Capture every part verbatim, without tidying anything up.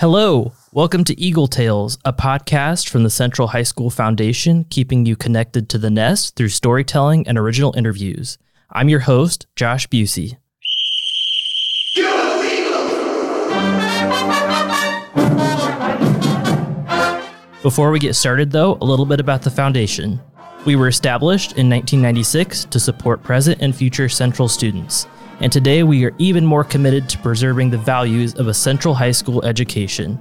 Hello, welcome to Eagle Tales, a podcast from the Central High School Foundation, keeping you connected to the nest through storytelling and original interviews. I'm your host, Josh Busey. Before we get started, though, a little bit about the foundation. We were established in nineteen ninety-six to support present and future Central students, and today we are even more committed to preserving the values of a Central high school education.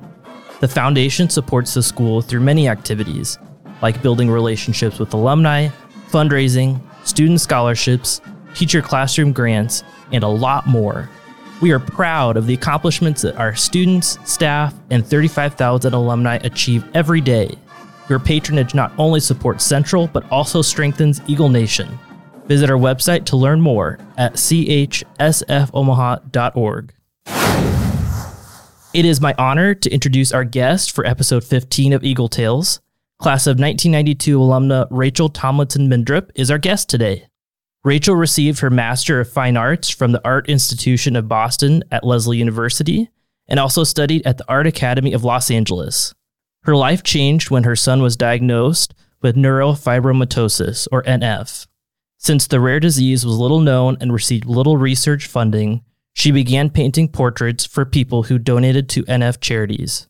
The foundation supports the school through many activities, like building relationships with alumni, fundraising, student scholarships, teacher classroom grants, and a lot more. We are proud of the accomplishments that our students, staff, and thirty-five thousand alumni achieve every day. Your patronage not only supports Central, but also strengthens Eagle Nation. Visit our website to learn more at c h s f omaha dot org. It is my honor to introduce our guest for episode fifteen of Eagle Tales. Class of nineteen ninety-two alumna Rachel Tomlinson Mindrup is our guest today. Rachel received her Master of Fine Arts from the Art Institution of Boston at Lesley University and also studied at the Art Academy of Los Angeles. Her life changed when her son was diagnosed with neurofibromatosis, or N F. Since the rare disease was little known and received little research funding, she began painting portraits for people who donated to N F charities.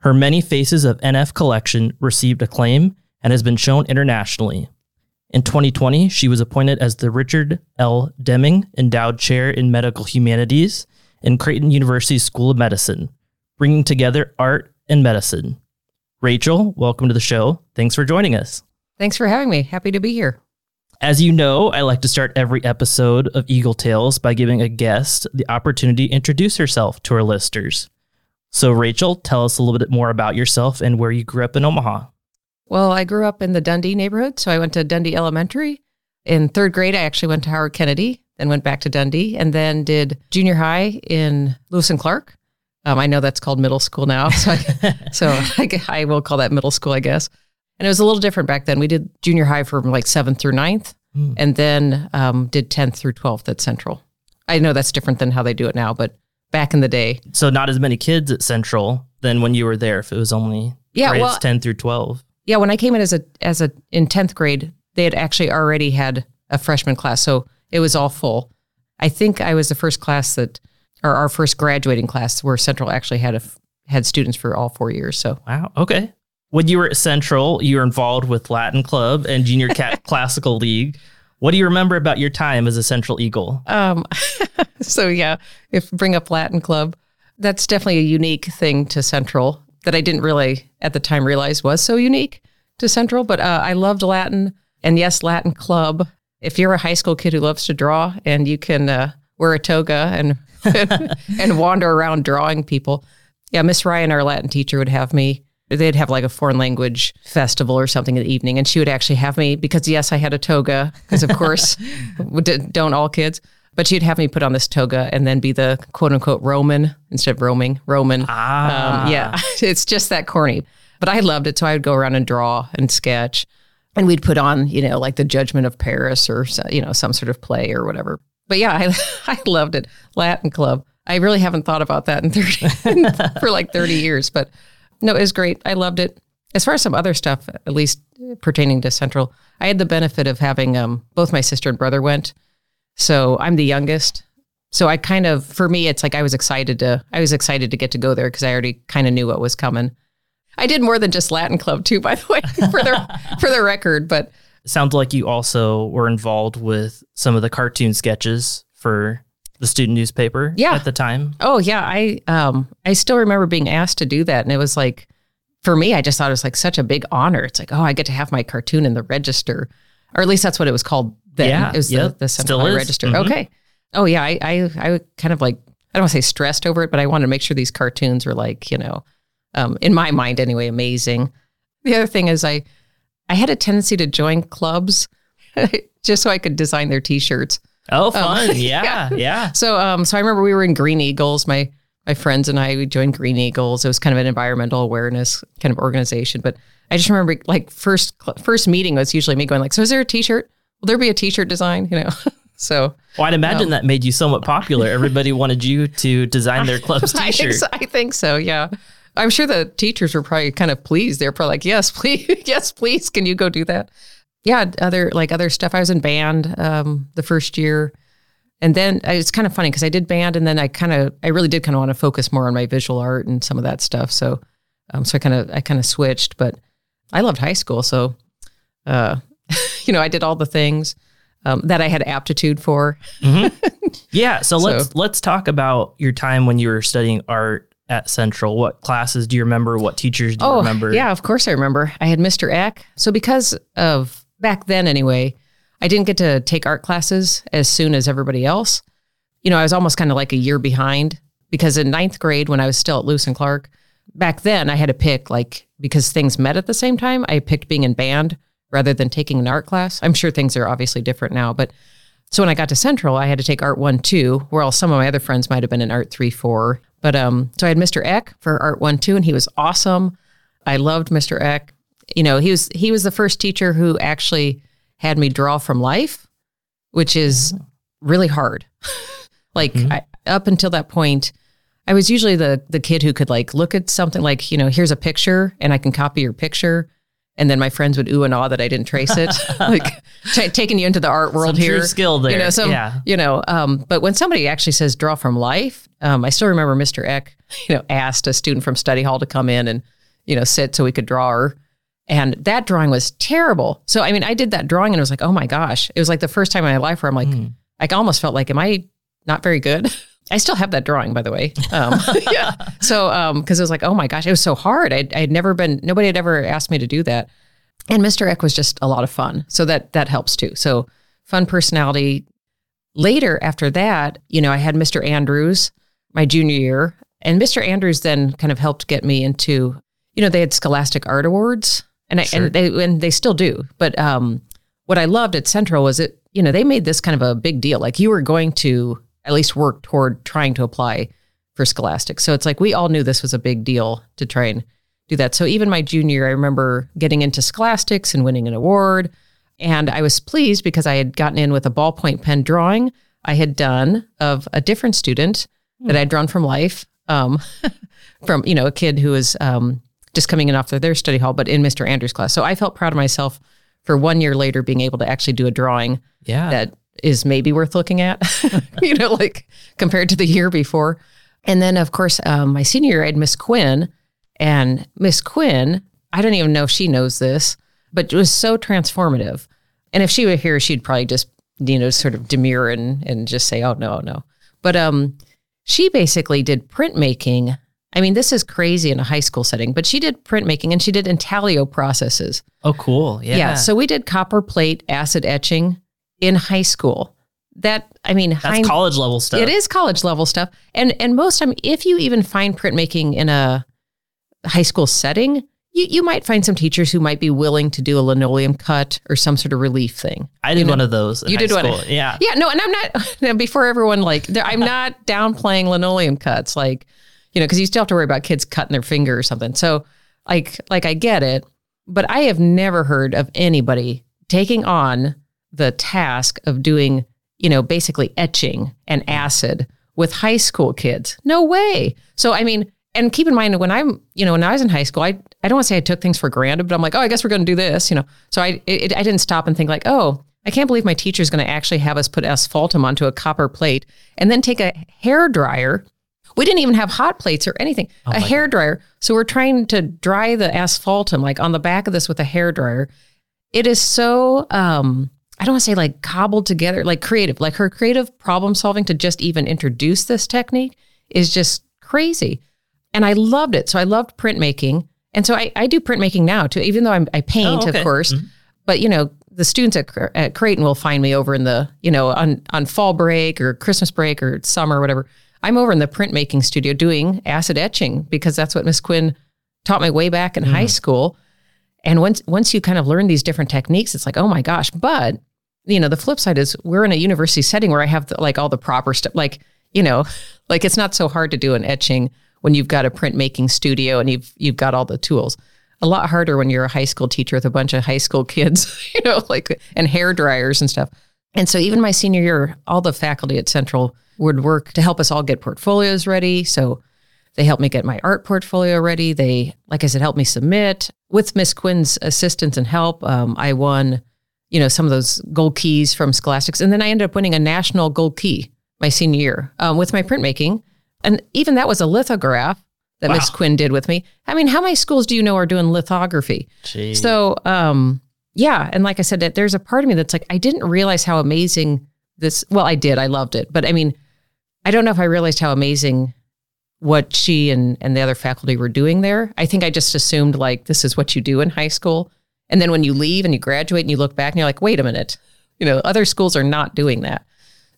Her Many Faces of N F collection received acclaim and has been shown internationally. In twenty twenty, she was appointed as the Richard L. Deming Endowed Chair in Medical Humanities in Creighton University School of Medicine, bringing together art and medicine. Rachel, welcome to the show. Thanks for joining us. Thanks for having me. Happy to be here. As you know, I like to start every episode of Eagle Tales by giving a guest the opportunity to introduce herself to our listeners. So, Rachel, tell us a little bit more about yourself and where you grew up in Omaha. Well, I grew up in the Dundee neighborhood, so I went to Dundee Elementary. In third grade, I actually went to Howard Kennedy, then went back to Dundee, and then did junior high in Lewis and Clark. Um, I know that's called middle school now, so, I, so I, I will call that middle school, I guess. And it was a little different back then. We did junior high from like seventh through ninth, mm. and then um, did tenth through twelfth at Central. I know that's different than how they do it now, but back in the day. So not as many kids at Central than when you were there, if it was only yeah, grades well, ten through twelve. Yeah, when I came in as a as a in tenth grade, they had actually already had a freshman class, so it was all full. I think I was the first class that, or our first graduating class, where Central actually had a, had students for all four years. So wow, okay. When you were at Central, you were involved with Latin Club and Junior Cat Classical League. What do you remember about your time as a Central Eagle? Um, so yeah, if bring up Latin Club, that's definitely a unique thing to Central that I didn't really at the time realize was so unique to Central, but uh, I loved Latin, and yes, Latin Club. If you're a high school kid who loves to draw and you can uh, wear a toga and, and and wander around drawing people, yeah, Miss Ryan, our Latin teacher, would have me, they'd have like a foreign language festival or something in the evening, and she would actually have me, because yes, I had a toga, because of course, don't all kids, but she'd have me put on this toga and then be the quote-unquote Roman instead of roaming, Roman. Ah. Um, yeah, it's just that corny. But I loved it, so I would go around and draw and sketch. And we'd put on, you know, like The Judgment of Paris or, you know, some sort of play or whatever. But yeah, I I loved it. Latin Club. I really haven't thought about that in thirty for like thirty years. But no, it was great. I loved it. As far as some other stuff, at least pertaining to Central, I had the benefit of having um, both my sister and brother went. So I'm the youngest. So I kind of, for me, it's like I was excited to, I was excited to get to go there because I already kind of knew what was coming. I did more than just Latin Club too, by the way, for the, for the record. But sounds like you also were involved with some of the cartoon sketches for the student newspaper yeah. at the time. Oh yeah. I, um, I still remember being asked to do that. And it was like, for me, I just thought it was like such a big honor. It's like, oh, I get to have my cartoon in the Register, or at least that's what it was called. Then yeah, it was yep. the, the Central Poly Register. Mm-hmm. Okay. Oh yeah, I, I I kind of like, I don't want to say stressed over it, but I wanted to make sure these cartoons were like, you know, um, in my mind anyway, amazing. The other thing is I I had a tendency to join clubs just so I could design their T-shirts. Oh, fun. Um, yeah, yeah, yeah. So um, so I remember we were in Green Eagles. My, my friends and I, we joined Green Eagles. It was kind of an environmental awareness kind of organization. But I just remember like first first meeting was usually me going like, so is there a T-shirt? Will there be a T-shirt design? You know, so. Well, I'd imagine um, that made you somewhat popular. Everybody wanted you to design their club's T-shirt. I think so, I think so yeah. I'm sure the teachers were probably kind of pleased. They're probably like, yes, please. Yes, please. Can you go do that? Yeah. Other like other stuff. I was in band um, the first year. And then it's kind of funny because I did band and then I kind of, I really did kind of want to focus more on my visual art and some of that stuff. So, um, so I kind of, I kind of switched, but I loved high school. So, uh, you know, I did all the things um, that I had aptitude for. Mm-hmm. Yeah. So, so let's, let's talk about your time when you were studying art at Central. What classes do you remember? What teachers do you oh, remember? Yeah, of course I remember. I had Mister Eck. So because of back then anyway, I didn't get to take art classes as soon as everybody else. You know, I was almost kind of like a year behind because in ninth grade, when I was still at Lewis and Clark, back then I had to pick, like, because things met at the same time, I picked being in band rather than taking an art class. I'm sure things are obviously different now, but so when I got to Central, I had to take Art one two, where all some of my other friends might have been in Art three four. But um, so I had Mister Eck for Art one two, and he was awesome. I loved Mister Eck. You know, he was he was the first teacher who actually had me draw from life, which is really hard. Like mm-hmm. I, up until that point, I was usually the the kid who could like look at something like, you know, here's a picture and I can copy your picture. And then my friends would ooh and ah that I didn't trace it, like t- taking you into the art world some here. True skill there. You know, some, yeah. you know um, but when somebody actually says draw from life, um, I still remember Mister Eck, you know, asked a student from study hall to come in and, you know, sit so we could draw her. And that drawing was terrible. So, I mean, I did that drawing and it was like, oh my gosh. It was like the first time in my life where I'm like, mm. I almost felt like, am I not very good? I still have that drawing, by the way. Um, yeah. So, um, cause it was like, oh my gosh, it was so hard. I had never been, nobody had ever asked me to do that. And Mister Eck was just a lot of fun. So that, that helps too. So fun personality. Later after that, you know, I had Mister Andrews my junior year, and Mister Andrews then kind of helped get me into, you know, they had Scholastic Art Awards. And, I, sure. and they and they still do. But um, what I loved at Central was it, you know, they made this kind of a big deal. Like you were going to at least work toward trying to apply for Scholastic. So it's like we all knew this was a big deal to try and do that. So even my junior year, I remember getting into Scholastics and winning an award. And I was pleased because I had gotten in with a ballpoint pen drawing I had done of a different student mm. that I'd drawn from life, um, from, you know, a kid who was... Um, just coming in off their study hall, but in Mister Andrews' class. So I felt proud of myself for one year later being able to actually do a drawing yeah. that is maybe worth looking at, you know, like compared to the year before. And then, of course, um, my senior year, I had Miss Quinn. And Miss Quinn, I don't even know if she knows this, but it was so transformative. And if she were here, she'd probably just, you know, sort of demur and, and just say, oh, no, no. But um, she basically did printmaking. I mean, this is crazy in a high school setting, but she did printmaking and she did intaglio processes. Oh, cool. Yeah. Yeah. So we did copper plate acid etching in high school. That, I mean, that's high, college level stuff. It is college level stuff. And and most time, if you even find printmaking in a high school setting, you, you might find some teachers who might be willing to do a linoleum cut or some sort of relief thing. I did you know? one of those. In you high did school. one. Of, yeah. Yeah. No, and I'm not, before everyone, like, I'm not downplaying linoleum cuts. Like, you know, because you still have to worry about kids cutting their finger or something. So, like, like I get it, but I have never heard of anybody taking on the task of doing, you know, basically etching and acid with high school kids. No way. So, I mean, and keep in mind when I'm, you know, when I was in high school, I I don't want to say I took things for granted, but I'm like, oh, I guess we're going to do this, you know. So I it, I didn't stop and think like, oh, I can't believe my teacher's going to actually have us put asphaltum onto a copper plate and then take a hair dryer. We didn't even have hot plates or anything, oh a hair dryer. God. So we're trying to dry the asphaltum, like on the back of this with a hair dryer. It is so, um, I don't want to say like cobbled together, like creative, like her creative problem solving to just even introduce this technique is just crazy. And I loved it. So I loved printmaking. And so I, I do printmaking now too, even though I'm, I paint, oh, okay. of course, mm-hmm. but you know, the students at, at Creighton will find me over in the, you know, on, on fall break or Christmas break or summer or whatever. I'm over in the printmaking studio doing acid etching because that's what Miss Quinn taught me way back in mm. high school. And once once you kind of learn these different techniques, it's like, oh my gosh. But, you know, the flip side is we're in a university setting where I have the, like all the proper stuff. Like, you know, like it's not so hard to do an etching when you've got a printmaking studio and you've you've got all the tools. A lot harder when you're a high school teacher with a bunch of high school kids, you know, like and hair dryers and stuff. And so even my senior year, all the faculty at Central would work to help us all get portfolios ready. So They helped me get my art portfolio ready. They, like I said, helped me submit. With Miss Quinn's assistance and help, um, I won, you know, some of those gold keys from Scholastics. And then I ended up winning a national gold key my senior year um, with my printmaking. And even that was a lithograph that wow. Miss Quinn did with me. I mean, how many schools do you know are doing lithography? Jeez. So, um, yeah. And like I said, that there's a part of me that's like, I didn't realize how amazing this, well, I did, I loved it. But I mean, I don't know if I realized how amazing what she and, and the other faculty were doing there. I think I just assumed, like, this is what you do in high school. And then when you leave and you graduate and you look back and you're like, wait a minute, you know, other schools are not doing that.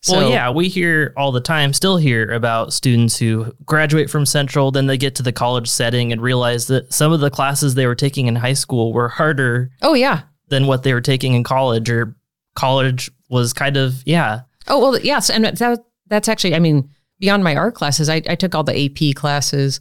So, well, yeah, we hear all the time, still hear about students who graduate from Central, then they get to the college setting and realize that some of the classes they were taking in high school were harder oh, yeah. than what they were taking in college, or college was kind of, yeah. Oh, well, yes. And that, that's actually, I mean, beyond my art classes, I, I took all the A P classes.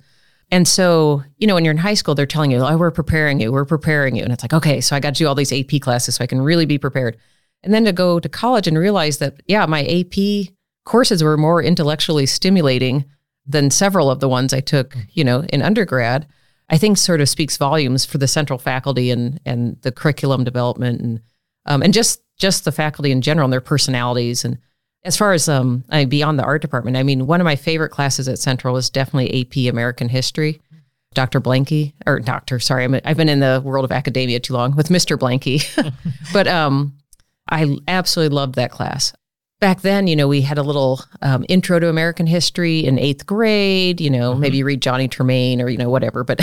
And so, you know, when you're in high school, they're telling you, oh, we're preparing you, we're preparing you. And it's like, okay, so I got to do all these A P classes so I can really be prepared. And then to go to college and realize that, yeah, my A P courses were more intellectually stimulating than several of the ones I took, you know, in undergrad, I think sort of speaks volumes for the Central faculty and and the curriculum development and um, and just just the faculty in general and their personalities. And as far as um, I mean, beyond the art department, I mean, one of my favorite classes at Central was definitely A P American History. Doctor Blanke, or doctor, sorry, I'm, I've been in the world of academia too long, with Mister Blanke. But um I absolutely loved that class. Back then, you know, we had a little um, intro to American history in eighth grade, you know, mm-hmm. maybe read Johnny Tremaine or, you know, whatever, but,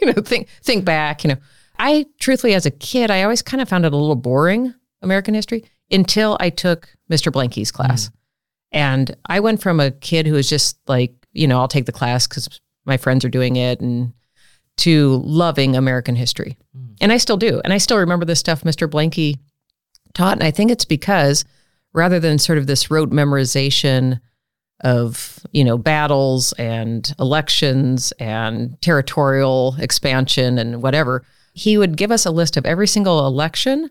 you know, think think back, you know. I, truthfully, as a kid, I always kind of found it a little boring, American history, until I took Mister Blanke's class. Mm. And I went from a kid who was just like, you know, I'll take the class because my friends are doing it, and to loving American history. Mm. And I still do. And I still remember this stuff Mister Blanke taught. And I think it's because rather than sort of this rote memorization of, you know, battles and elections and territorial expansion and whatever, he would give us a list of every single election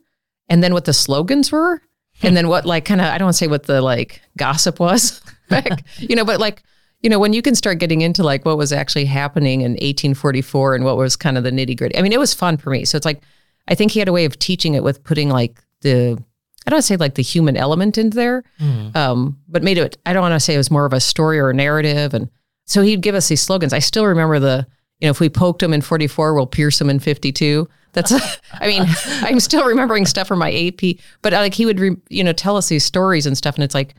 and then what the slogans were and then what, like, kind of, I don't want to say what the, like, gossip was, like, you know, but like, you know, when you can start getting into like what was actually happening in eighteen forty-four and what was kind of the nitty gritty. I mean, it was fun for me. So it's like, I think he had a way of teaching it with putting like the, I don't want to say like the human element in there, mm. um, but made it, I don't want to say it was more of a story or a narrative. And so he'd give us these slogans. I still remember the, you know, if we poked him in forty-four, we'll pierce him in fifty-two. That's, I mean, I'm still remembering stuff from my A P, but like he would, re, you know, tell us these stories and stuff. And it's like.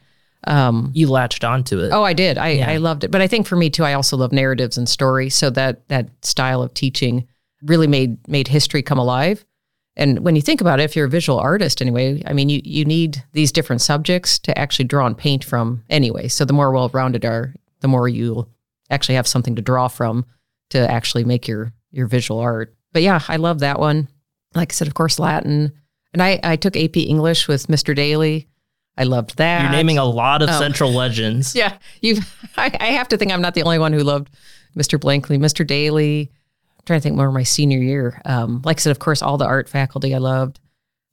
Um, you latched onto it. Oh, I did. I, yeah. I loved it. But I think for me too, I also love narratives and stories. So that, that style of teaching really made, made history come alive. And when you think about it, if you're a visual artist anyway, I mean, you, you need these different subjects to actually draw and paint from anyway. So the more well-rounded are, the more you'll actually have something to draw from to actually make your, your visual art. But yeah, I love that one. Like I said, of course, Latin. And I, I took A P English with Mister Daly. I loved that. You're naming a lot of oh. Central legends. Yeah. You've, I, I have to think I'm not the only one who loved Mister Blankley, Mister Daly. Trying to think more of my senior year. Um, like I said, of course, all the art faculty I loved.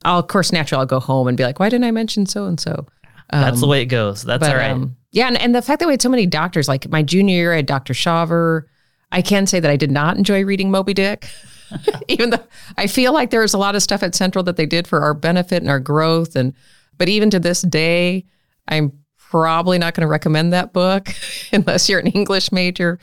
I'll, of course, naturally, I'll go home and be like, why didn't I mention so-and-so? Um, That's the way it goes. That's but, all right. Um, yeah, and, and the fact that we had so many doctors, like my junior year, I had Doctor Shaver. I can say that I did not enjoy reading Moby Dick, even though I feel like there was a lot of stuff at Central that they did for our benefit and our growth. And But even to this day, I'm probably not going to recommend that book unless you're an English major.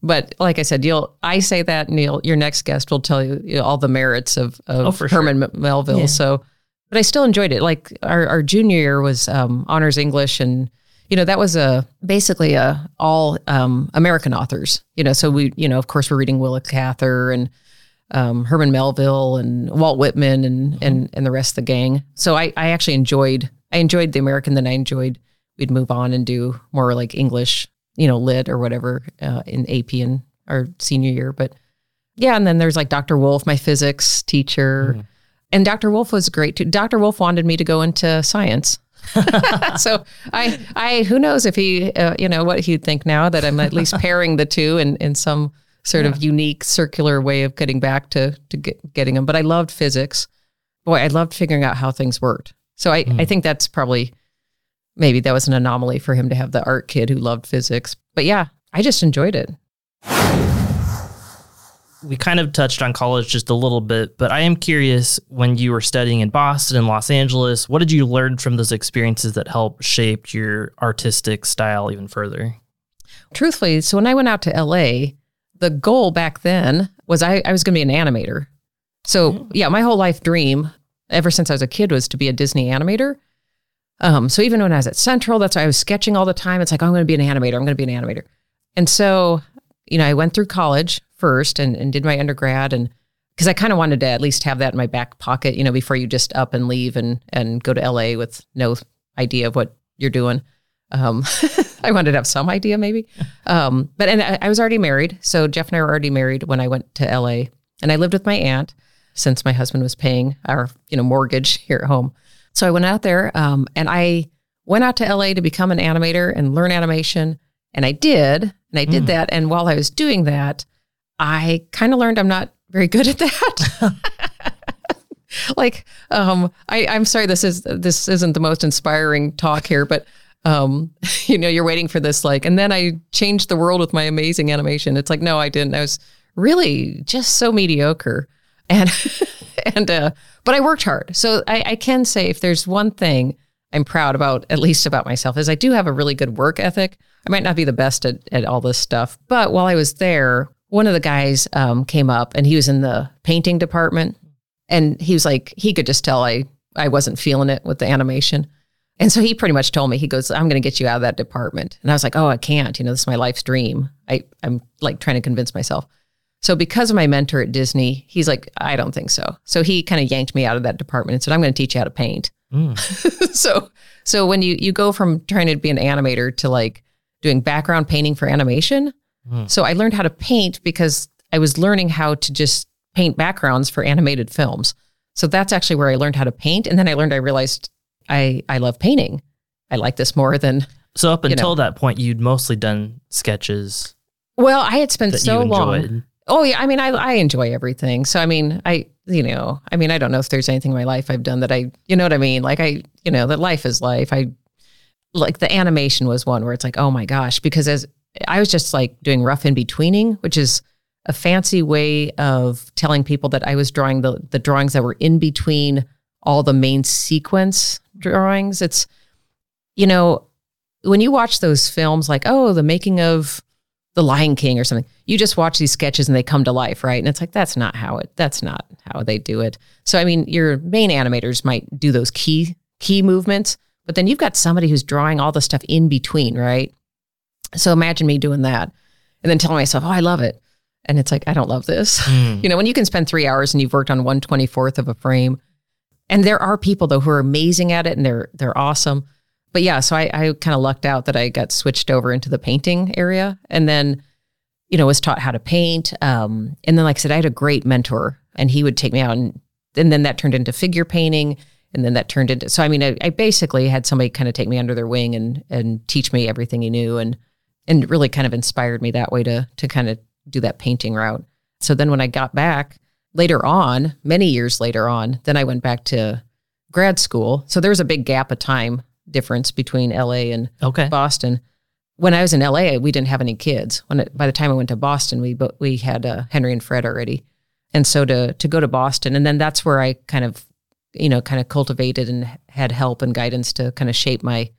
But like I said, you'll. I say that, Neil. Your next guest will tell you, you know, all the merits of, of oh, Herman sure. Melville. Yeah. So, but I still enjoyed it. Like our, our junior year was um, honors English, and you know that was a basically a all um, American authors. You know, so we, you know, of course, we're reading Willa Cather and um, Herman Melville and Walt Whitman and mm-hmm. and and the rest of the gang. So I, I actually enjoyed I enjoyed the American. Then I enjoyed we'd move on and do more like English. You know, lit or whatever uh, in A P in our senior year. But yeah, and then there's like Doctor Wolf, my physics teacher. Mm. And Doctor Wolf was great too. Doctor Wolf wanted me to go into science. So I, I, who knows if he, uh, you know, what he'd think now that I'm at least pairing the two in, in some sort yeah. of unique circular way of getting back to, to get, getting them. But I loved physics. Boy, I loved figuring out how things worked. So I, mm. I think that's probably... Maybe that was an anomaly for him to have the art kid who loved physics. But yeah, I just enjoyed it. we kind of touched on college just a little bit, but I am curious, when you were studying in Boston and Los Angeles, what did you learn from those experiences that helped shape your artistic style even further? Truthfully, so when I went out to L A, the goal back then was I, I was going to be an animator. So mm-hmm. yeah, my whole life dream ever since I was a kid was to be a Disney animator. Um, so even when I was at Central, that's why I was sketching all the time. It's like, oh, I'm going to be an animator. I'm going to be an animator. And so, you know, I went through college first and, and did my undergrad, and because I kind of wanted to at least have that in my back pocket, you know, before you just up and leave and, and go to L A with no idea of what you're doing. Um, I wanted to have some idea maybe. Um, but, and I, I was already married. So Jeff and I were already married when I went to L A, and I lived with my aunt since my husband was paying our, you know, mortgage here at home. So I went out there um, and I went out to L A to become an animator and learn animation. And I did, and I did mm. that. And while I was doing that, I kind of learned I'm not very good at that. like, um, I, I'm sorry, this is, this isn't the most inspiring talk here, but um, you know, you're waiting for this, like, and then I changed the world with my amazing animation. It's like, no, I didn't. I was really just so mediocre. And, and, uh, but I worked hard. So I, I can say, if there's one thing I'm proud about, at least about myself, is I do have a really good work ethic. I might not be the best at, at all this stuff, but while I was there, one of the guys um, came up, and he was in the painting department, and he was like, he could just tell I, I wasn't feeling it with the animation. And so he pretty much told me, he goes, I'm going to get you out of that department. And I was like, oh, I can't, you know, this is my life's dream. I, I'm like trying to convince myself. So because of my mentor at Disney, he's like, I don't think so. So he kind of yanked me out of that department and said, I'm going to teach you how to paint. Mm. so so when you, you go from trying to be an animator to like doing background painting for animation. Mm. So I learned how to paint because I was learning how to just paint backgrounds for animated films. So that's actually where I learned how to paint. And then I learned, I realized I, I love painting. I like this more than... So up until you know. that point, you'd mostly done sketches. Well, I had spent so long... Oh, yeah. I mean, I I enjoy everything. So, I mean, I, you know, I mean, I don't know if there's anything in my life I've done that I, you know what I mean? Like I, you know, that life is life. I like the animation was one where it's like, oh my gosh, because as I was just like doing rough in-betweening, which is a fancy way of telling people that I was drawing the, the drawings that were in between all the main sequence drawings. It's, you know, when you watch those films, like, oh, the making of The Lion King or something, you just watch these sketches and they come to life, right? And it's like, that's not how it, that's not how they do it. So, I mean, your main animators might do those key, key movements, but then you've got somebody who's drawing all the stuff in between, right? So imagine me doing that and then telling myself, oh, I love it. And it's like, I don't love this. Mm. You know, when you can spend three hours and you've worked on one twenty-fourth of a frame, and there are people though who are amazing at it and they're, they're awesome. But yeah, so I, I kind of lucked out that I got switched over into the painting area, and then, you know, was taught how to paint. Um, and then, like I said, I had a great mentor, and he would take me out, and, and then that turned into figure painting, and then that turned into, so I mean, I, I basically had somebody kind of take me under their wing and and teach me everything he knew, and and really kind of inspired me that way to to kind of do that painting route. So then when I got back later on, many years later on, then I went back to grad school. So there was a big gap of time difference between L A and okay. Boston. When I was in L A, we didn't have any kids. When it, by the time I went to Boston, we but we had uh, Henry and Fred already, and so to to go to Boston, and then that's where I kind of, you know, kind of cultivated and had help and guidance to kind of shape my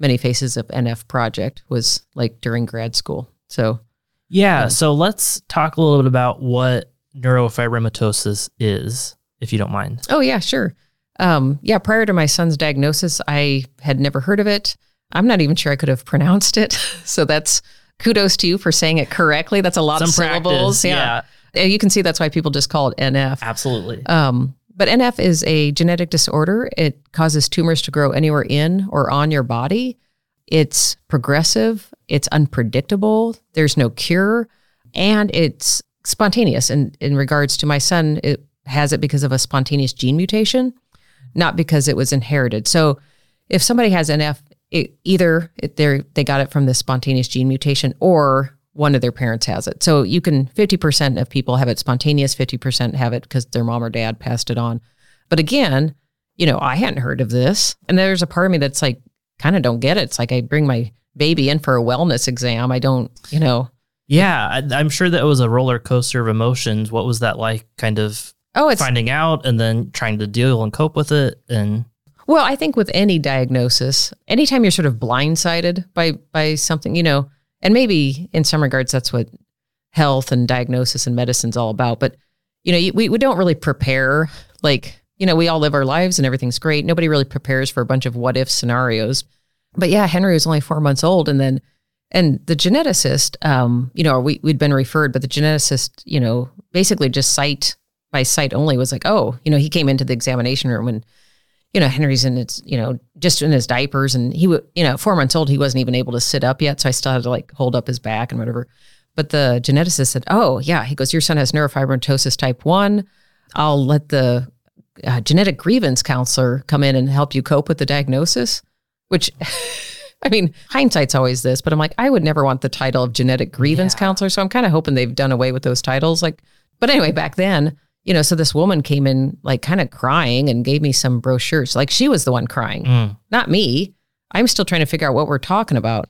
Many Faces of N F project, was like during grad school. So yeah, um, so let's talk a little bit about what neurofibromatosis is, if you don't mind. Oh yeah, sure. Um, yeah, prior to my son's diagnosis, I had never heard of it. I'm not even sure I could have pronounced it. So that's kudos to you for saying it correctly. That's a lot Some of syllables. Practice, yeah. yeah. You can see that's why people just call it N F. Absolutely. Um, but N F is a genetic disorder. It causes tumors to grow anywhere in or on your body. It's progressive. It's unpredictable. There's no cure. And it's spontaneous. And in regards to my son, it has it because of a spontaneous gene mutation, not because it was inherited. So if somebody has N F, it, either they they got it from this spontaneous gene mutation or one of their parents has it. So you can, fifty percent of people have it spontaneous, fifty percent have it because their mom or dad passed it on. But again, you know, I hadn't heard of this. And there's a part of me that's like, kind of don't get it. It's like I bring my baby in for a wellness exam. I don't, you know. Yeah, I, I'm sure that it was a roller coaster of emotions. What was that like, kind of oh, it's, finding out and then trying to deal and cope with it? And well, I think with any diagnosis, anytime you're sort of blindsided by by something, you know, and maybe in some regards that's what health and diagnosis and medicine's all about. But, you know, we, we don't really prepare. Like, you know, we all live our lives and everything's great. Nobody really prepares for a bunch of what-if scenarios. But yeah, Henry was only four months old. And then, and the geneticist, um, you know, or we, we'd been referred, but the geneticist, you know, basically just sight by sight only was like, oh, you know, he came into the examination room and, you know, Henry's in its, you know, just in his diapers. And he would, you know, four months old, he wasn't even able to sit up yet. So I still had to like hold up his back and whatever. But the geneticist said, oh, yeah, he goes, your son has neurofibromatosis type one. I'll let the uh, genetic grievance counselor come in and help you cope with the diagnosis, which, I mean, hindsight's always this, but I'm like, I would never want the title of genetic grievance yeah. counselor. So I'm kind of hoping they've done away with those titles. Like, but anyway, back then, you know, so this woman came in like kind of crying and gave me some brochures. Like she was the one crying, mm. not me. I'm still trying to figure out what we're talking about.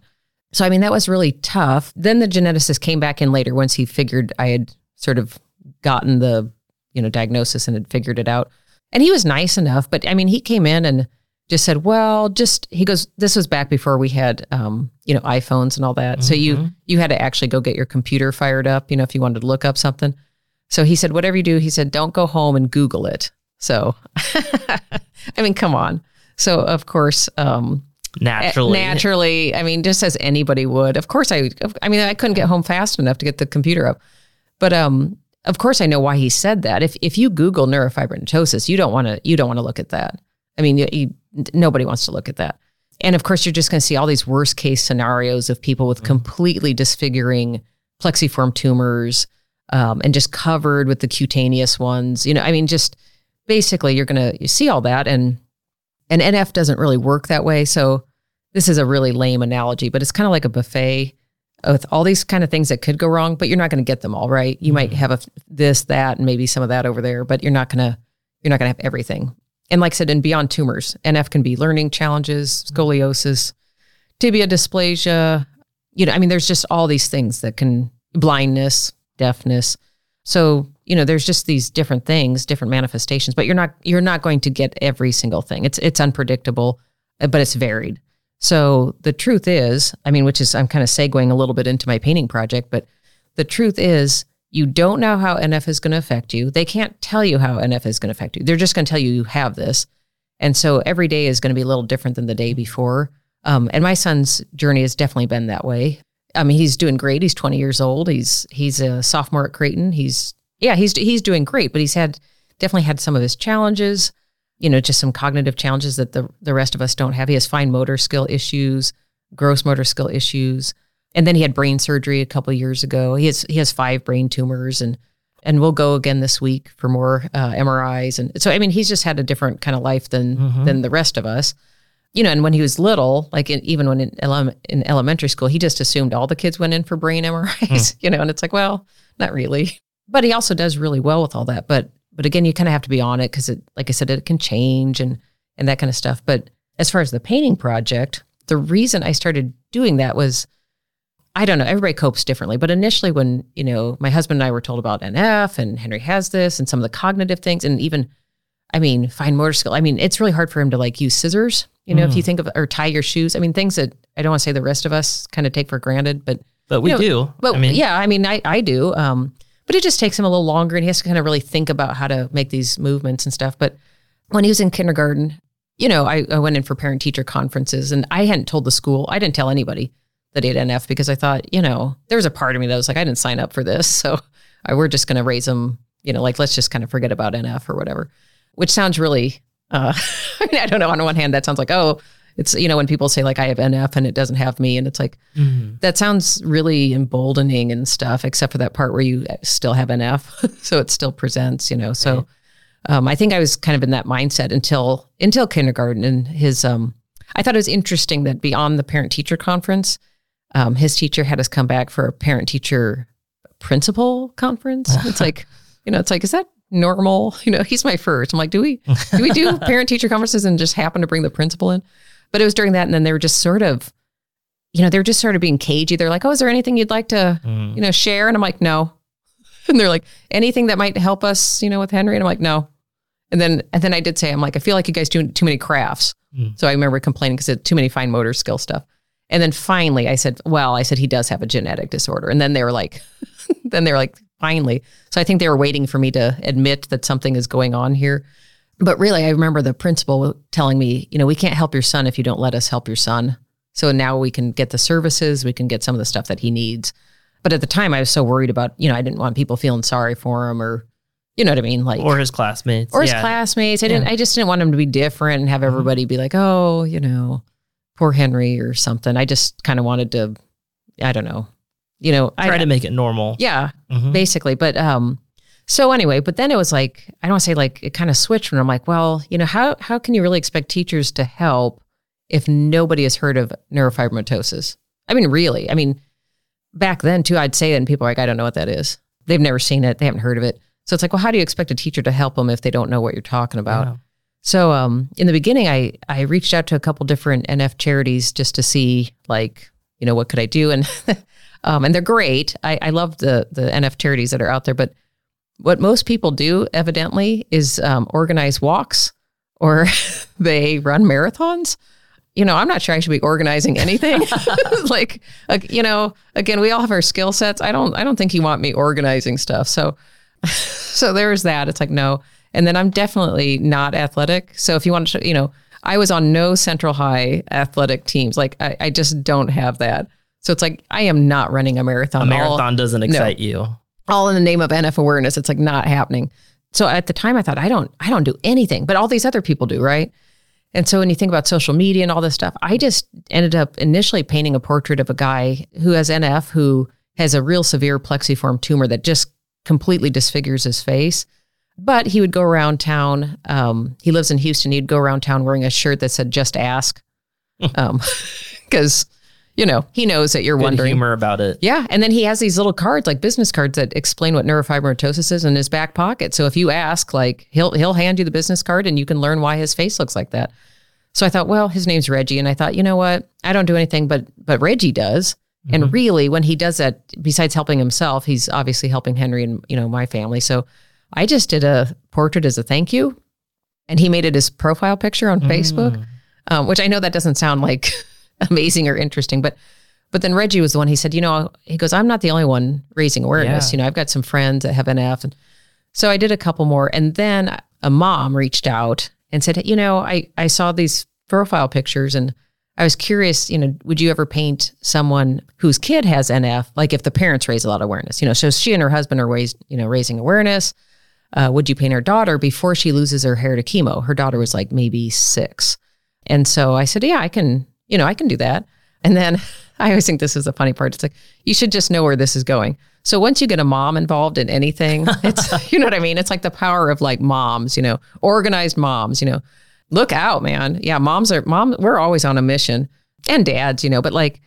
So, I mean, that was really tough. Then the geneticist came back in later once he figured I had sort of gotten the, you know, diagnosis and had figured it out. And he was nice enough, but I mean, he came in and just said, well, just, he goes, this was back before we had, um, you know, iPhones and all that. Mm-hmm. So you, you had to actually go get your computer fired up, you know, if you wanted to look up something. So he said, whatever you do, he said, don't go home and Google it. So, I mean, come on. So of course, um, Naturally. Naturally. I mean, just as anybody would. Of course, I I mean, I couldn't get home fast enough to get the computer up. But um, of course, I know why he said that. If if you Google neurofibromatosis, you don't want to you don't want to look at that. I mean, you, you, nobody wants to look at that. And of course, you're just going to see all these worst case scenarios of people with mm-hmm. completely disfiguring plexiform tumors um, and just covered with the cutaneous ones. You know, I mean, just basically you're going to you see all that. And And N F doesn't really work that way. So this is a really lame analogy, but it's kind of like a buffet with all these kind of things that could go wrong, but you're not going to get them all, right? You mm-hmm. might have a this, that, and maybe some of that over there, but you're not going to you're not going to have everything. And like I said, and beyond tumors, N F can be learning challenges, scoliosis, tibia dysplasia. You know, I mean, there's just all these things that can, blindness, deafness. So, you know, there's just these different things, different manifestations, but you're not you're not going to get every single thing. It's it's unpredictable, but it's varied. So the truth is, I mean, which is I'm kind of segueing a little bit into my painting project, but the truth is you don't know how N F is going to affect you. They can't tell you how N F is going to affect you. They're just going to tell you you have this. And so every day is going to be a little different than the day before. Um, and my son's journey has definitely been that way. I mean, he's doing great. He's twenty years old. He's he's a sophomore at Creighton. He's yeah, he's he's doing great, but he's had definitely had some of his challenges, you know, just some cognitive challenges that the the rest of us don't have. He has fine motor skill issues, gross motor skill issues, and then he had brain surgery a couple of years ago. He has he has five brain tumors, and and we'll go again this week for more uh, M R Is, and so I mean, he's just had a different kind of life than mm-hmm. than the rest of us. You know, and when he was little, like in, even when in, ele- in elementary school, he just assumed all the kids went in for brain M R Is, mm. you know, and it's like, well, not really. But he also does really well with all that. But but again, you kind of have to be on it because, it, like I said, it can change and, and that kind of stuff. But as far as the painting project, the reason I started doing that was, I don't know, everybody copes differently. But initially when, you know, my husband and I were told about N F and Henry has this and some of the cognitive things and even, I mean, fine motor skill. I mean, it's really hard for him to like use scissors. You know, mm. if you think of, or tie your shoes, I mean, things that I don't want to say the rest of us kind of take for granted, but. But we you know, do. But I mean. Yeah, I mean, I, I do. Um, but it just takes him a little longer and he has to kind of really think about how to make these movements and stuff. But when he was in kindergarten, you know, I, I went in for parent teacher conferences and I hadn't told the school, I didn't tell anybody that he had N F because I thought, you know, there was a part of me that was like, I didn't sign up for this. So I, we're just going to raise him, you know, like, let's just kind of forget about N F or whatever, which sounds really. Uh, I mean, I don't know. On one hand, that sounds like, oh, it's, you know, when people say like I have N F and it doesn't have me. And it's like, mm-hmm. that sounds really emboldening and stuff, except for that part where you still have N F. So it still presents, you know, so right. um, I think I was kind of in that mindset until, until kindergarten and his, um, I thought it was interesting that beyond the parent teacher conference, um, his teacher had us come back for a parent teacher principal conference. It's like, you know, it's like, is that normal? You know, he's my first. I'm like, do we do we do parent teacher conferences and just happen to bring the principal in? But it was during that, and then they were just sort of you know, they're just sort of being cagey. They're like, oh, is there anything you'd like to, mm. you know, share? And I'm like, no. And they're like, anything that might help us, you know, with Henry? And I'm like, no. And then, and then I did say, I'm like, I feel like you guys do too many crafts. Mm. So I remember complaining because it's too many fine motor skill stuff. And then finally I said, well, I said, he does have a genetic disorder. And then they were like, then they were like, finally. So I think they were waiting for me to admit that something is going on here. But really, I remember the principal telling me, you know, we can't help your son if you don't let us help your son. So now we can get the services, we can get some of the stuff that he needs. But at the time I was so worried about, you know, I didn't want people feeling sorry for him or, you know what I mean? Like, or his classmates. Or his yeah. classmates. I yeah. didn't, I just didn't want him to be different and have everybody be like, oh, you know, poor Henry or something. I just kind of wanted to, I don't know, you know, try I, to make it normal. Yeah, mm-hmm. basically. But, um, so anyway, but then it was like, I don't want to say like, it kind of switched when I'm like, well, you know, how, how can you really expect teachers to help if nobody has heard of neurofibromatosis? I mean, really, I mean, back then too, I'd say that and people are like, I don't know what that is. They've never seen it. They haven't heard of it. So it's like, well, how do you expect a teacher to help them if they don't know what you're talking about? Wow. So um, in the beginning, I, I reached out to a couple different N F charities just to see like, you know, what could I do? And um, and they're great. I, I love the the N F charities that are out there. But what most people do, evidently, is um, organize walks or they run marathons. You know, I'm not sure I should be organizing anything. Like, uh, you know, again, we all have our skill sets. I don't I don't think you want me organizing stuff. So. So there's that. It's like, no. And then I'm definitely not athletic. So if you want to, you know, I was on no Central High athletic teams. Like I, I just don't have that. So it's like, I am not running a marathon. A marathon all, doesn't excite no, you. All in the name of N F awareness. It's like not happening. So at the time I thought, I don't, I don't do anything, but all these other people do. Right. And so when you think about social media and all this stuff, I just ended up initially painting a portrait of a guy who has N F, who has a real severe plexiform tumor that just completely disfigures his face. But he would go around town. Um, he lives in Houston. He'd go around town wearing a shirt that said, just ask. um, Cause you know, he knows that you're good wondering humor about it. Yeah. And then he has these little cards, like business cards that explain what neurofibromatosis is in his back pocket. So if you ask, like he'll, he'll hand you the business card and you can learn why his face looks like that. So I thought, well, his name's Reggie. And I thought, you know what? I don't do anything, but, but Reggie does. And really, when he does that, besides helping himself, he's obviously helping Henry and, you know, my family. So I just did a portrait as a thank you. And he made it his profile picture on mm. Facebook, um, which I know that doesn't sound like amazing or interesting. But but then Reggie was the one, he said, you know, he goes, I'm not the only one raising awareness. Yeah. You know, I've got some friends that have N F. And so I did a couple more. And then a mom reached out and said, you know, I, I saw these profile pictures and I was curious, you know, would you ever paint someone whose kid has N F, like if the parents raise a lot of awareness, you know, so she and her husband are raised, you know, raising awareness. Uh, would you paint her daughter before she loses her hair to chemo? Her daughter was like maybe six. And so I said, yeah, I can, you know, I can do that. And then I always think this is the funny part. It's like, you should just know where this is going. So once you get a mom involved in anything, it's, you know what I mean? It's like the power of like moms, you know, organized moms, you know. Look out, man. Yeah, moms are, mom, we're always on a mission. And dads, you know, but like,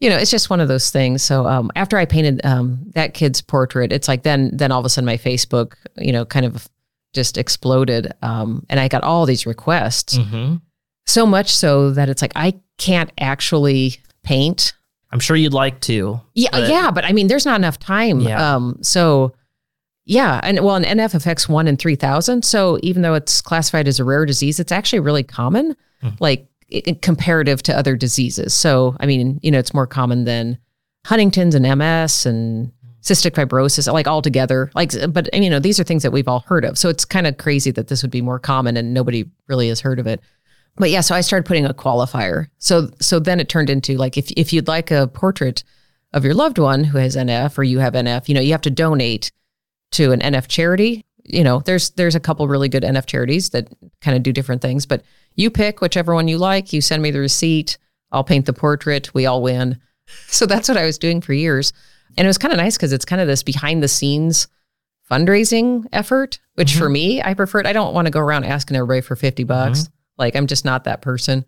you know, it's just one of those things. So um, after I painted um, that kid's portrait, it's like then then all of a sudden my Facebook, you know, kind of just exploded. Um, and I got all these requests. Mm-hmm. So much so that it's like, I can't actually paint. I'm sure you'd like to. Yeah, but yeah, but I mean, there's not enough time. Yeah. Um, so... Yeah. And well, an N F affects one in three thousand. So even though it's classified as a rare disease, it's actually really common, mm. like it, comparative to other diseases. So, I mean, you know, it's more common than Huntington's and M S and cystic fibrosis, like all together. Like, but, you know, these are things that we've all heard of. So it's kind of crazy that this would be more common and nobody really has heard of it. But yeah, so I started putting a qualifier. So, so then it turned into like, if, if you'd like a portrait of your loved one who has N F or you have N F, you know, you have to donate to an N F charity. You know, there's there's a couple really good N F charities that kind of do different things, but you pick whichever one you like, you send me the receipt, I'll paint the portrait, we all win. So that's what I was doing for years. And it was kind of nice because it's kind of this behind the scenes fundraising effort, which mm-hmm. for me, I prefer it. I don't want to go around asking everybody for fifty bucks. Mm-hmm. Like I'm just not that person.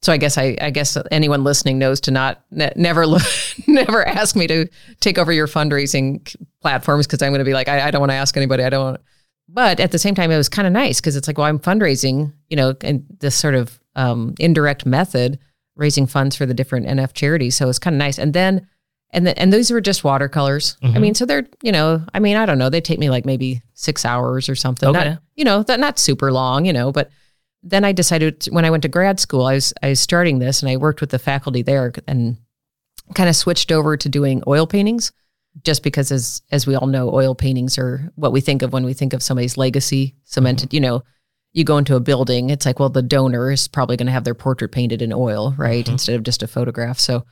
So I guess I, I guess anyone listening knows to not ne- never look, never ask me to take over your fundraising platforms because I'm going to be like, I, I don't want to ask anybody. I don't want. But at the same time, it was kind of nice because it's like, well, I'm fundraising, you know, and this sort of um, indirect method raising funds for the different N F charities. So it's kind of nice. And then, and then, and those were just watercolors. Mm-hmm. I mean, so they're, you know, I mean, I don't know. They take me like maybe six hours or something. Okay. Not, you know, that not super long, you know, but then I decided to, when I went to grad school, I was, I was starting this and I worked with the faculty there and kind of switched over to doing oil paintings just because as, as we all know, oil paintings are what we think of when we think of somebody's legacy cemented, mm-hmm. you know, you go into a building, it's like, well, the donor is probably going to have their portrait painted in oil, right? Mm-hmm. Instead of just a photograph. So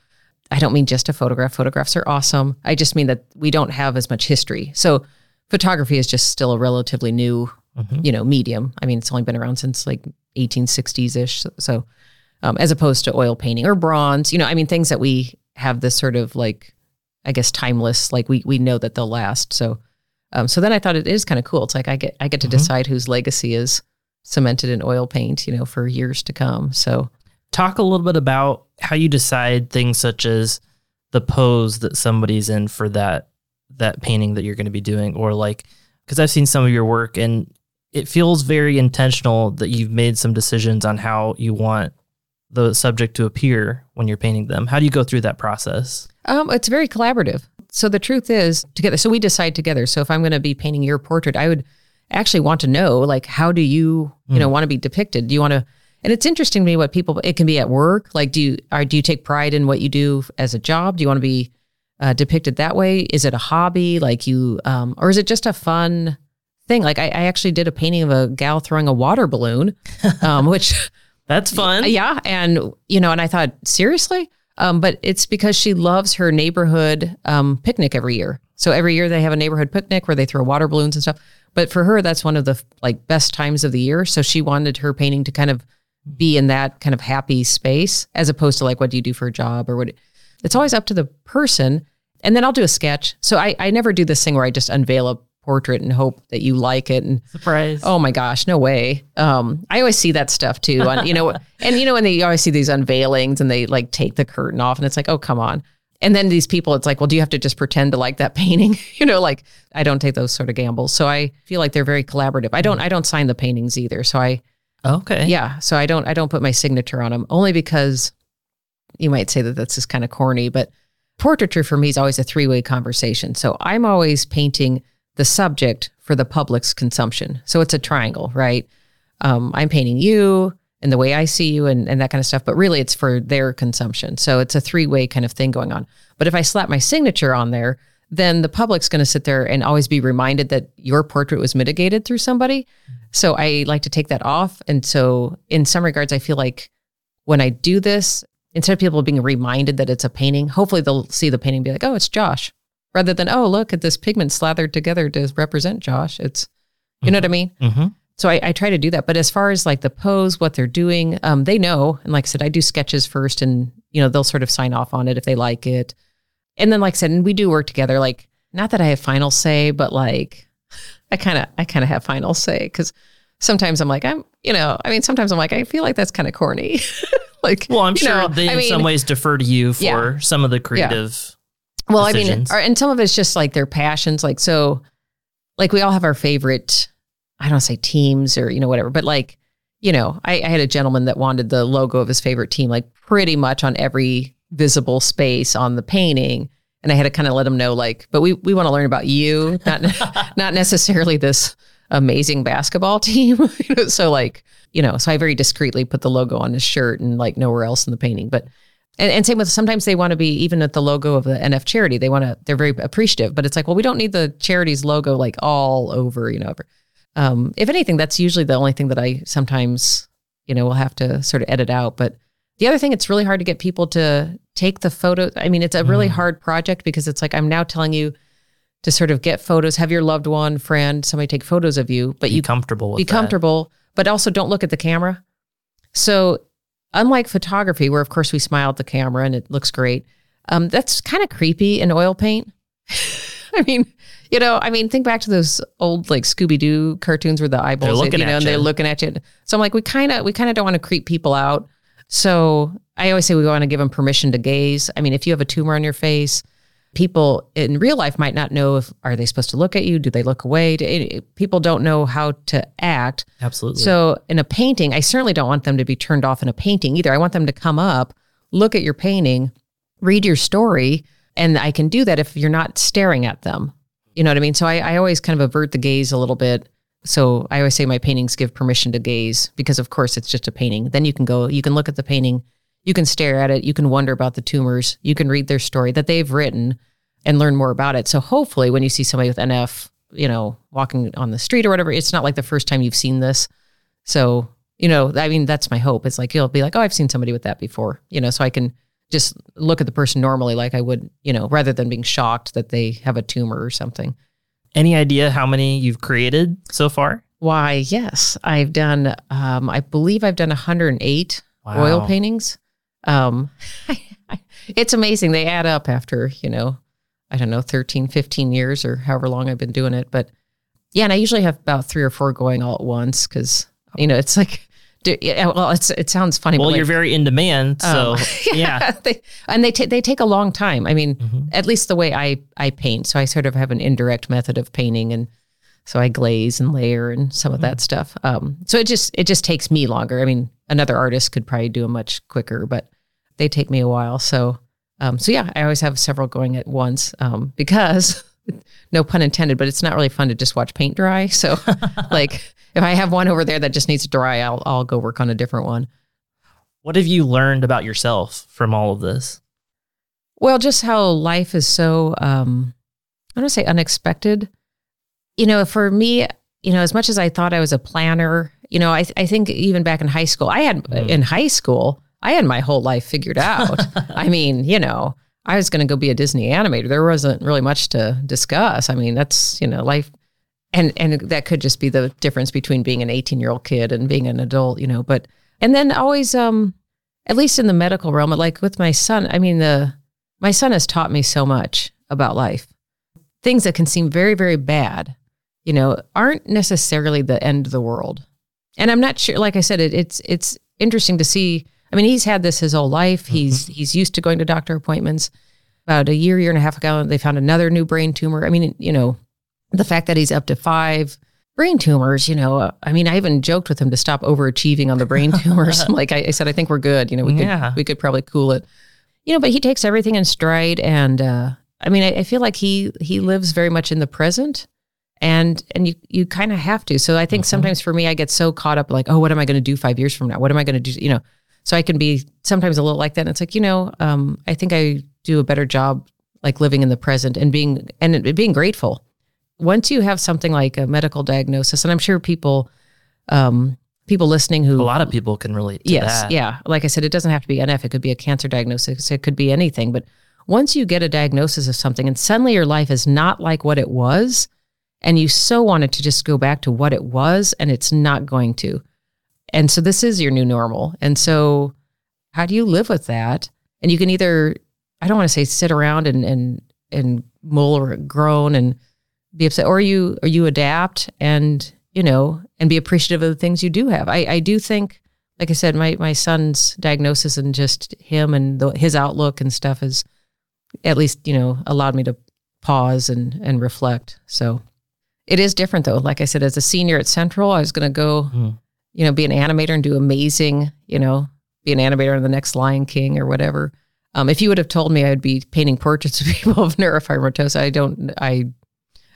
I don't mean just a photograph. Photographs are awesome. I just mean that we don't have as much history. So photography is just still a relatively new, mm-hmm. you know, medium. I mean, it's only been around since like eighteen sixties ish. So, so um, as opposed to oil painting or bronze, you know, I mean, things that we have this sort of like, I guess, timeless, like we, we know that they'll last. So, um, so then I thought it is kind of cool. It's like, I get, I get to mm-hmm. decide whose legacy is cemented in oil paint, you know, for years to come. So talk a little bit about how you decide things such as the pose that somebody's in for that, that painting that you're going to be doing, or like, because I've seen some of your work and it feels very intentional that you've made some decisions on how you want the subject to appear when you're painting them. How do you go through that process? Um, it's very collaborative. So the truth is together. So we decide together. So if I'm going to be painting your portrait, I would actually want to know, like, how do you, you mm. know, want to be depicted? Do you want to, and it's interesting to me what people, it can be at work. Like, do you, or do you take pride in what you do as a job? Do you want to be uh, depicted that way? Is it a hobby? Like you, um, or is it just a fun thing? Like I, I actually did a painting of a gal throwing a water balloon, um, which that's fun. Yeah. And, you know, and I thought, seriously? Um, but it's because she loves her neighborhood um, picnic every year. So every year they have a neighborhood picnic where they throw water balloons and stuff. But for her, that's one of the like best times of the year. So she wanted her painting to kind of be in that kind of happy space, as opposed to like, what do you do for a job or what? It's always up to the person. And then I'll do a sketch. So I, I never do this thing where I just unveil a portrait and hope that you like it. And surprise. Oh my gosh, no way. Um, I always see that stuff too. On, you know, and you know, when they always see these unveilings and they like take the curtain off and it's like, oh, come on. And then these people, it's like, well, do you have to just pretend to like that painting? You know, like I don't take those sort of gambles. So I feel like they're very collaborative. I don't, I don't sign the paintings either. So I, okay. Yeah. So I don't, I don't put my signature on them only because you might say that that's just kind of corny, but portraiture for me is always a three-way conversation. So I'm always painting the subject for the public's consumption. So it's a triangle, right? Um, I'm painting you and the way I see you and, and that kind of stuff, but really it's for their consumption. So it's a three-way kind of thing going on. But if I slap my signature on there, then the public's going to sit there and always be reminded that your portrait was mitigated through somebody. So I like to take that off. And so in some regards, I feel like when I do this, instead of people being reminded that it's a painting, hopefully they'll see the painting and be like, oh, it's Josh. Rather than, oh, look at this pigment slathered together to represent Josh. It's, you mm-hmm. know what I mean? Mm-hmm. So I, I try to do that. But as far as like the pose, what they're doing, um, they know. And like I said, I do sketches first and, you know, they'll sort of sign off on it if they like it. And then, like I said, and we do work together. Like, not that I have final say, but like, I kind of, I kind of have final say because sometimes I'm like, I'm, you know, I mean, sometimes I'm like, I feel like that's kind of corny. Like, well, I'm sure know, they I in mean, some ways defer to you for yeah, some of the creative. Yeah. Well, decisions. I mean, or, and some of it's just like their passions. Like, so, like we all have our favorite. I don't say teams or you know whatever, but like, you know, I, I had a gentleman that wanted the logo of his favorite team, like pretty much on every visible space on the painting. And I had to kind of let them know, like, but we, we want to learn about you, not, not necessarily this amazing basketball team. So like, you know, so I very discreetly put the logo on his shirt and like nowhere else in the painting, but, and, and same with sometimes they want to be even at the logo of the N F charity. They want to, they're very appreciative, but it's like, well, we don't need the charity's logo, like all over, you know, um, if anything, that's usually the only thing that I sometimes, you know, will have to sort of edit out. But the other thing, it's really hard to get people to take the photo. I mean, it's a really mm. hard project because it's like, I'm now telling you to sort of get photos, have your loved one, friend, somebody take photos of you, but be you comfortable with be that. comfortable, but also don't look at the camera. So unlike photography, where of course we smile at the camera and it looks great. Um, that's kind of creepy in oil paint. I mean, you know, I mean, think back to those old like Scooby-Doo cartoons where the eyeballs, hit, you know, you. and they're looking at you. So I'm like, we kind of, we kind of don't want to creep people out. So I always say we want to give them permission to gaze. I mean, if you have a tumor on your face, people in real life might not know if, are they supposed to look at you? Do they look away? Do, people don't know how to act. Absolutely. So in a painting, I certainly don't want them to be turned off in a painting either. I want them to come up look at your painting, read your story, and I can do that if you're not staring at them. You know what I mean? So I, I always kind of avert the gaze a little bit. So I always say my paintings give permission to gaze because, of course, it's just a painting. Then you can go, you can look at the painting, you can stare at it, you can wonder about the tumors, you can read their story that they've written and learn more about it. So hopefully when you see somebody with N F, you know, walking on the street or whatever, it's not like the first time you've seen this. So, you know, I mean, that's my hope. It's like, you'll be like, oh, I've seen somebody with that before, you know, so I can just look at the person normally like I would, you know, rather than being shocked that they have a tumor or something. Any idea how many you've created so far? Why, yes. I've done, um, I believe I've done one hundred eight wow. oil paintings. Um, it's amazing. They add up after, you know, I don't know, thirteen, fifteen years or however long I've been doing it. But yeah, and I usually have about three or four going all at once because, you know, it's like, do, yeah, well, it's, it sounds funny. Well, but you're like, very in demand. So um, yeah, yeah. They, and they, t- they take a long time. I mean, mm-hmm. at least the way I, I paint. So I sort of have an indirect method of painting. And so I glaze and layer and some mm-hmm. of that stuff. Um, so it just, it just takes me longer. I mean, another artist could probably do them much quicker, but they take me a while. So Um, so yeah, I always have several going at once um, because, no pun intended, but it's not really fun to just watch paint dry. So like if I have one over there that just needs to dry, I'll, I'll go work on a different one. What have you learned about yourself from all of this? Well, just how life is so, um, I don't want to say unexpected. You know, for me, you know, as much as I thought I was a planner, you know, I, th- I think even back in high school, I had mm. in high school, I had my whole life figured out. I mean, you know, I was going to go be a Disney animator. There wasn't really much to discuss. I mean, that's, you know, life. And and that could just be the difference between being an eighteen-year-old kid and being an adult, you know. But, and then always, um, at least in the medical realm, like with my son, I mean, the my son has taught me so much about life. Things that can seem very, very bad, you know, aren't necessarily the end of the world. And I'm not sure, like I said, it, it's it's interesting to see. I mean, he's had this his whole life. He's mm-hmm. he's used to going to doctor appointments. About a year, year and a half ago, they found another new brain tumor. I mean, you know, the fact that he's up to five brain tumors, you know, I mean, I even joked with him to stop overachieving on the brain tumors. Like I, I said, I think we're good. You know, we yeah. could we could probably cool it. You know, but he takes everything in stride. And uh, I mean, I, I feel like he he lives very much in the present. And and you, you kind of have to. So I think mm-hmm. sometimes for me, I get so caught up like, oh, what am I going to do five years from now? What am I going to do? You know. So I can be sometimes a little like that. And it's like, you know, um, I think I do a better job like living in the present and being and being grateful. Once you have something like a medical diagnosis, and I'm sure people um, people listening who... A lot of people can relate to yes, that. Yes, yeah. Like I said, it doesn't have to be N F. It could be a cancer diagnosis. It could be anything. But once you get a diagnosis of something and suddenly your life is not like what it was, and you so wanted to just go back to what it was, and it's not going to. And so this is your new normal. And so how do you live with that? And you can either, I don't want to say sit around and, and, and mull or groan and be upset, or you, or you adapt and, you know, and be appreciative of the things you do have. I, I do think, like I said, my, my son's diagnosis and just him and the, his outlook and stuff has at least, you know, allowed me to pause and, and reflect. So it is different though. Like I said, as a senior at Central, I was going to go, mm. you know, be an animator and do amazing, you know, be an animator in the next Lion King or whatever. Um, if you would have told me I would be painting portraits of people of neurofibromatosis, I don't, I,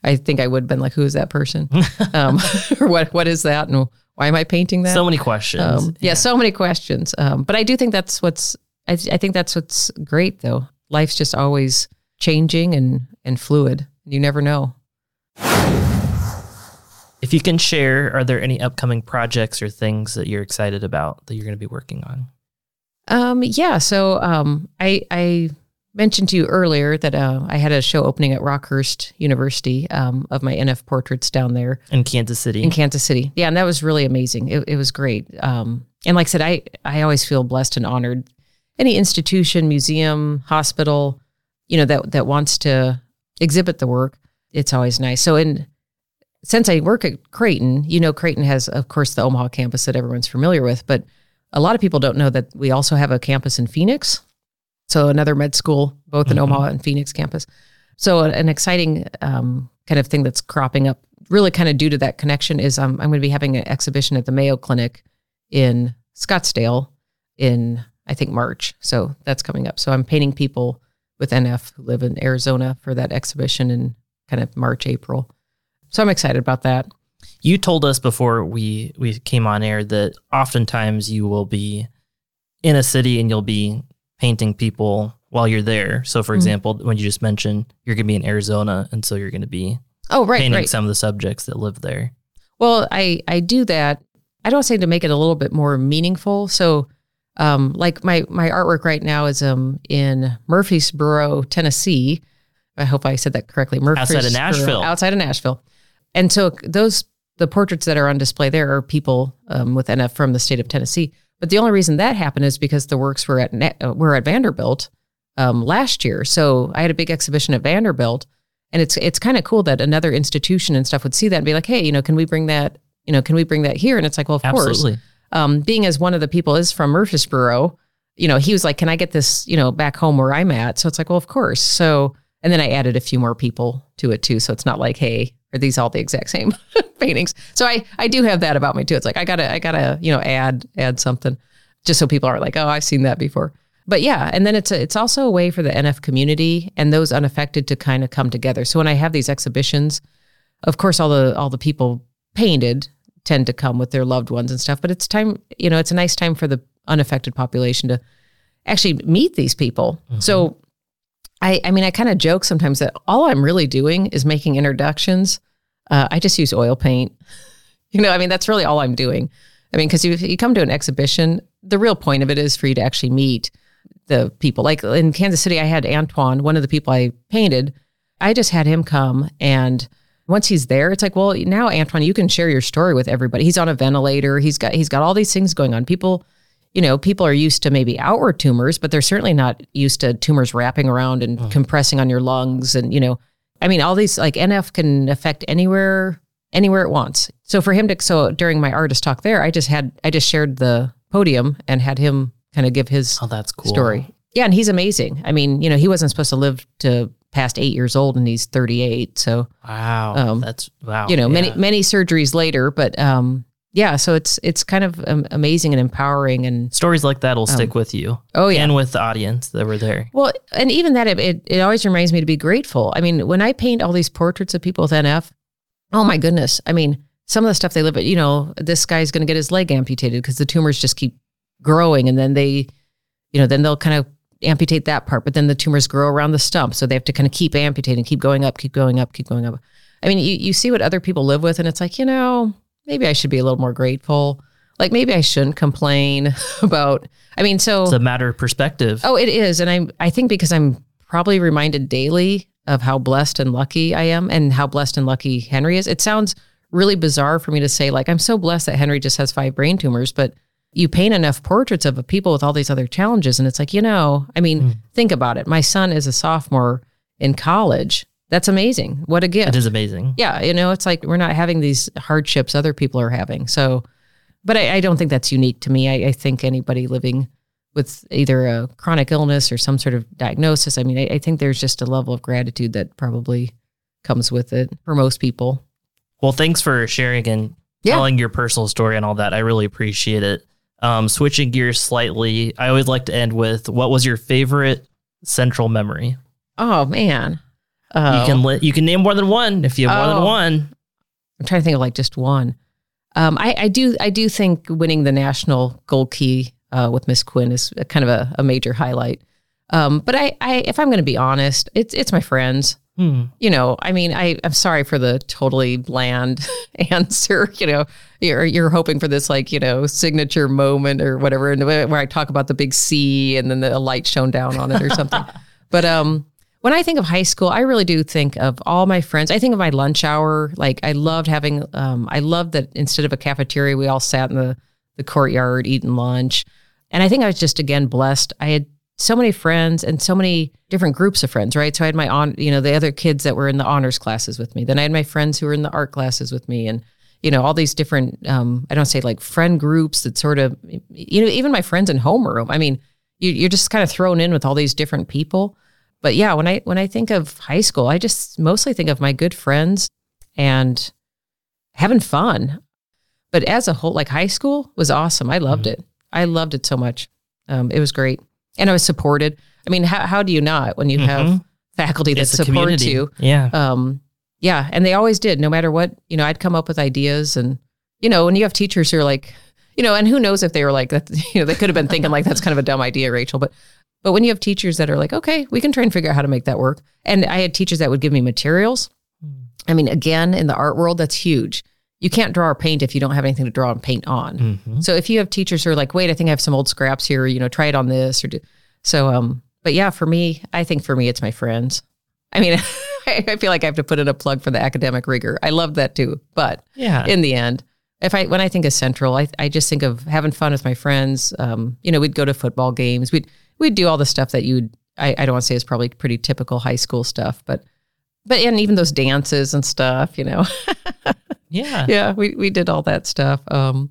I think I would have been like, who is that person? Um, or what, what is that? And why am I painting that? So many questions. Um, yeah, yeah, so many questions. Um, but I do think that's what's, I, I think that's what's great though. Life's just always changing and, and fluid. You never know. If you can share, are there any upcoming projects or things that you're excited about that you're going to be working on? Um, yeah. So um, I, I mentioned to you earlier that uh, I had a show opening at Rockhurst University um, of my N F portraits down there. In Kansas City. In Kansas City. Yeah. And that was really amazing. It, it was great. Um, and like I said, I, I always feel blessed and honored. Any institution, museum, hospital, you know, that, that wants to exhibit the work, it's always nice. So in Since I work at Creighton, you know, Creighton has, of course, the Omaha campus that everyone's familiar with, but a lot of people don't know that we also have a campus in Phoenix. So another med school, both mm-hmm. in Omaha and Phoenix campus. So an exciting um, kind of thing that's cropping up really kind of due to that connection is um, I'm going to be having an exhibition at the Mayo Clinic in Scottsdale in I think, March. So that's coming up. So I'm painting people with N F who live in Arizona for that exhibition in kind of March, April. So I'm excited about that. You told us before we, we came on air that oftentimes you will be in a city and you'll be painting people while you're there. So for mm-hmm. example, when you just mentioned you're going to be in Arizona, and so you're going to be oh, right, painting right. some of the subjects that live there. Well, I, I do that. I don't say to make it a little bit more meaningful. So um, like my, my artwork right now is um in Murfreesboro, Tennessee. I hope I said that correctly. Murfreesboro, outside of Nashville. Outside of Nashville. And so those the portraits that are on display there are people um, with N F from the state of Tennessee. But the only reason that happened is because the works were at uh, were at Vanderbilt um, last year. So I had a big exhibition at Vanderbilt, and it's it's kind of cool that another institution and stuff would see that and be like, hey, you know, can we bring that? You know, can we bring that here? And it's like, well, of Absolutely. course. Um, being as one of the people is from Murfreesboro, you know, he was like, can I get this, you know, back home where I'm at? So it's like, well, of course. So, and then I added a few more people to it too. So it's not like, hey, are these all the exact same paintings? So I, I do have that about me too. It's like, I gotta, I gotta, you know, add, add something just so people aren't like, oh, I've seen that before. But yeah. And then it's a, it's also a way for the N F community and those unaffected to kind of come together. So when I have these exhibitions, of course, all the, all the people painted tend to come with their loved ones and stuff, but it's time, you know, it's a nice time for the unaffected population to actually meet these people. Mm-hmm. So I, I mean, I kind of joke sometimes that all I'm really doing is making introductions. Uh, I just use oil paint. You know, I mean, that's really all I'm doing. I mean, because if you come to an exhibition, the real point of it is for you to actually meet the people. Like in Kansas City, I had Antoine, one of the people I painted. I just had him come, and once he's there, it's like, well, now, Antoine, you can share your story with everybody. He's on a ventilator. He's got he's got all these things going on. People... You know, people are used to maybe outward tumors, but they're certainly not used to tumors wrapping around and oh. compressing on your lungs. And, you know, I mean, all these like N F can affect anywhere, anywhere it wants. So for him to, so during my artist talk there, I just had, I just shared the podium and had him kind of give his oh, that's cool. story. Yeah. And he's amazing. I mean, you know, he wasn't supposed to live to past eight years old and he's thirty-eight. So, wow, um, that's, wow. You know, yeah. many, many surgeries later, but, um, yeah, so it's it's kind of um, amazing and empowering, and stories like that will um, stick with you. Oh yeah, and with the audience that were there. Well, and even that, it, it it always reminds me to be grateful. I mean, when I paint all these portraits of people with N F, oh my goodness! I mean, some of the stuff they live with, you know, this guy's going to get his leg amputated because the tumors just keep growing, and then they, you know, then they'll kind of amputate that part, but then the tumors grow around the stump, so they have to kind of keep amputating, keep going up, keep going up, keep going up. I mean, you you see what other people live with, and it's like, you know, maybe I should be a little more grateful. Like maybe I shouldn't complain about, I mean, so. It's a matter of perspective. Oh, it is. And I'm, I think because I'm probably reminded daily of how blessed and lucky I am and how blessed and lucky Henry is. It sounds really bizarre for me to say like, I'm so blessed that Henry just has five brain tumors, but you paint enough portraits of people with all these other challenges. And it's like, you know, I mean, mm. think about it. My son is a sophomore in college. That's amazing. What a gift. It is amazing. Yeah. You know, it's like we're not having these hardships other people are having. So, but I, I don't think that's unique to me. I, I think anybody living with either a chronic illness or some sort of diagnosis, I mean, I, I think there's just a level of gratitude that probably comes with it for most people. Well, thanks for sharing and yeah. telling your personal story and all that. I really appreciate it. Um, switching gears slightly, I always like to end with, what was your favorite central memory? Oh, man. Oh. You can li- you can name more than one if you have oh. more than one. I'm trying to think of like just one. Um, I, I do I do think winning the national gold key uh, with Miss Quinn is a, kind of a, a major highlight. Um, but I, I if I'm going to be honest, it's it's my friends. Hmm. You know, I mean, I I'm sorry for the totally bland answer. You know, you're you're hoping for this like you know signature moment or whatever, and where I talk about the big C and then the, a light shone down on it or something. But um. When I think of high school, I really do think of all my friends. I think of my lunch hour. Like I loved having, um, I loved that instead of a cafeteria, we all sat in the, the courtyard eating lunch. And I think I was just, again, blessed. I had so many friends and so many different groups of friends, right? So I had my, on, you know, the other kids that were in the honors classes with me. Then I had my friends who were in the art classes with me and, you know, all these different, um, I don't say like friend groups that sort of, you know, even my friends in homeroom. I mean, you, you're just kind of thrown in with all these different people. But yeah, when I when I think of high school, I just mostly think of my good friends and having fun. But as a whole, like high school was awesome. I loved mm-hmm. it. I loved it so much. um, it was great. And I was supported. I mean, how how do you not when you mm-hmm. have faculty that support you? Yeah. Um, yeah. And they always did, no matter what, you know, I'd come up with ideas and, you know, when you have teachers who are like, you know, and who knows if they were like, that, you know, they could have been thinking like, that's kind of a dumb idea, Rachel. But, but when you have teachers that are like, okay, we can try and figure out how to make that work. And I had teachers that would give me materials. I mean, again, in the art world, that's huge. You can't draw or paint if you don't have anything to draw and paint on. Mm-hmm. So if you have teachers who are like, wait, I think I have some old scraps here, you know, try it on this or do. So, um, but yeah, for me, I think for me, it's my friends. I mean, I feel like I have to put in a plug for the academic rigor. I love that too. But yeah, in the end, if I, when I think of Central, I, I just think of having fun with my friends. Um, you know, we'd go to football games. We'd, we'd do all the stuff that you'd, I, I don't want to say is probably pretty typical high school stuff, but, but, and even those dances and stuff, you know. Yeah. Yeah. We, we did all that stuff. Um,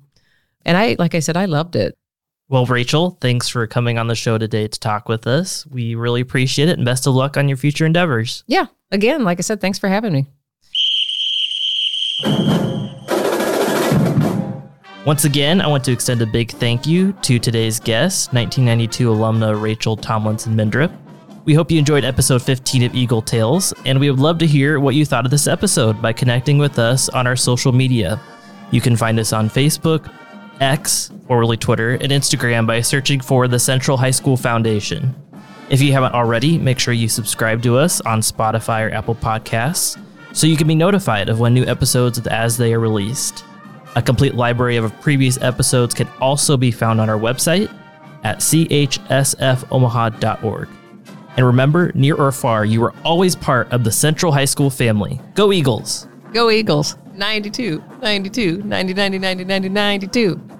and I, like I said, I loved it. Well, Rachel, thanks for coming on the show today to talk with us. We really appreciate it and best of luck on your future endeavors. Yeah. Again, like I said, thanks for having me. Once again, I want to extend a big thank you to today's guest, nineteen ninety-two alumna Rachel Tomlinson Mindrup. We hope you enjoyed episode fifteen of Eagle Tales, and we would love to hear what you thought of this episode by connecting with us on our social media. You can find us on Facebook, X, formerly Twitter, and Instagram by searching for the Central High School Foundation. If you haven't already, make sure you subscribe to us on Spotify or Apple Podcasts so you can be notified of when new episodes as they are released. A complete library of previous episodes can also be found on our website at c h s f omaha dot org. And remember, near or far, you are always part of the Central High School family. Go Eagles! Go Eagles! ninety-two, ninety-two, ninety, ninety, ninety, ninety, ninety-two.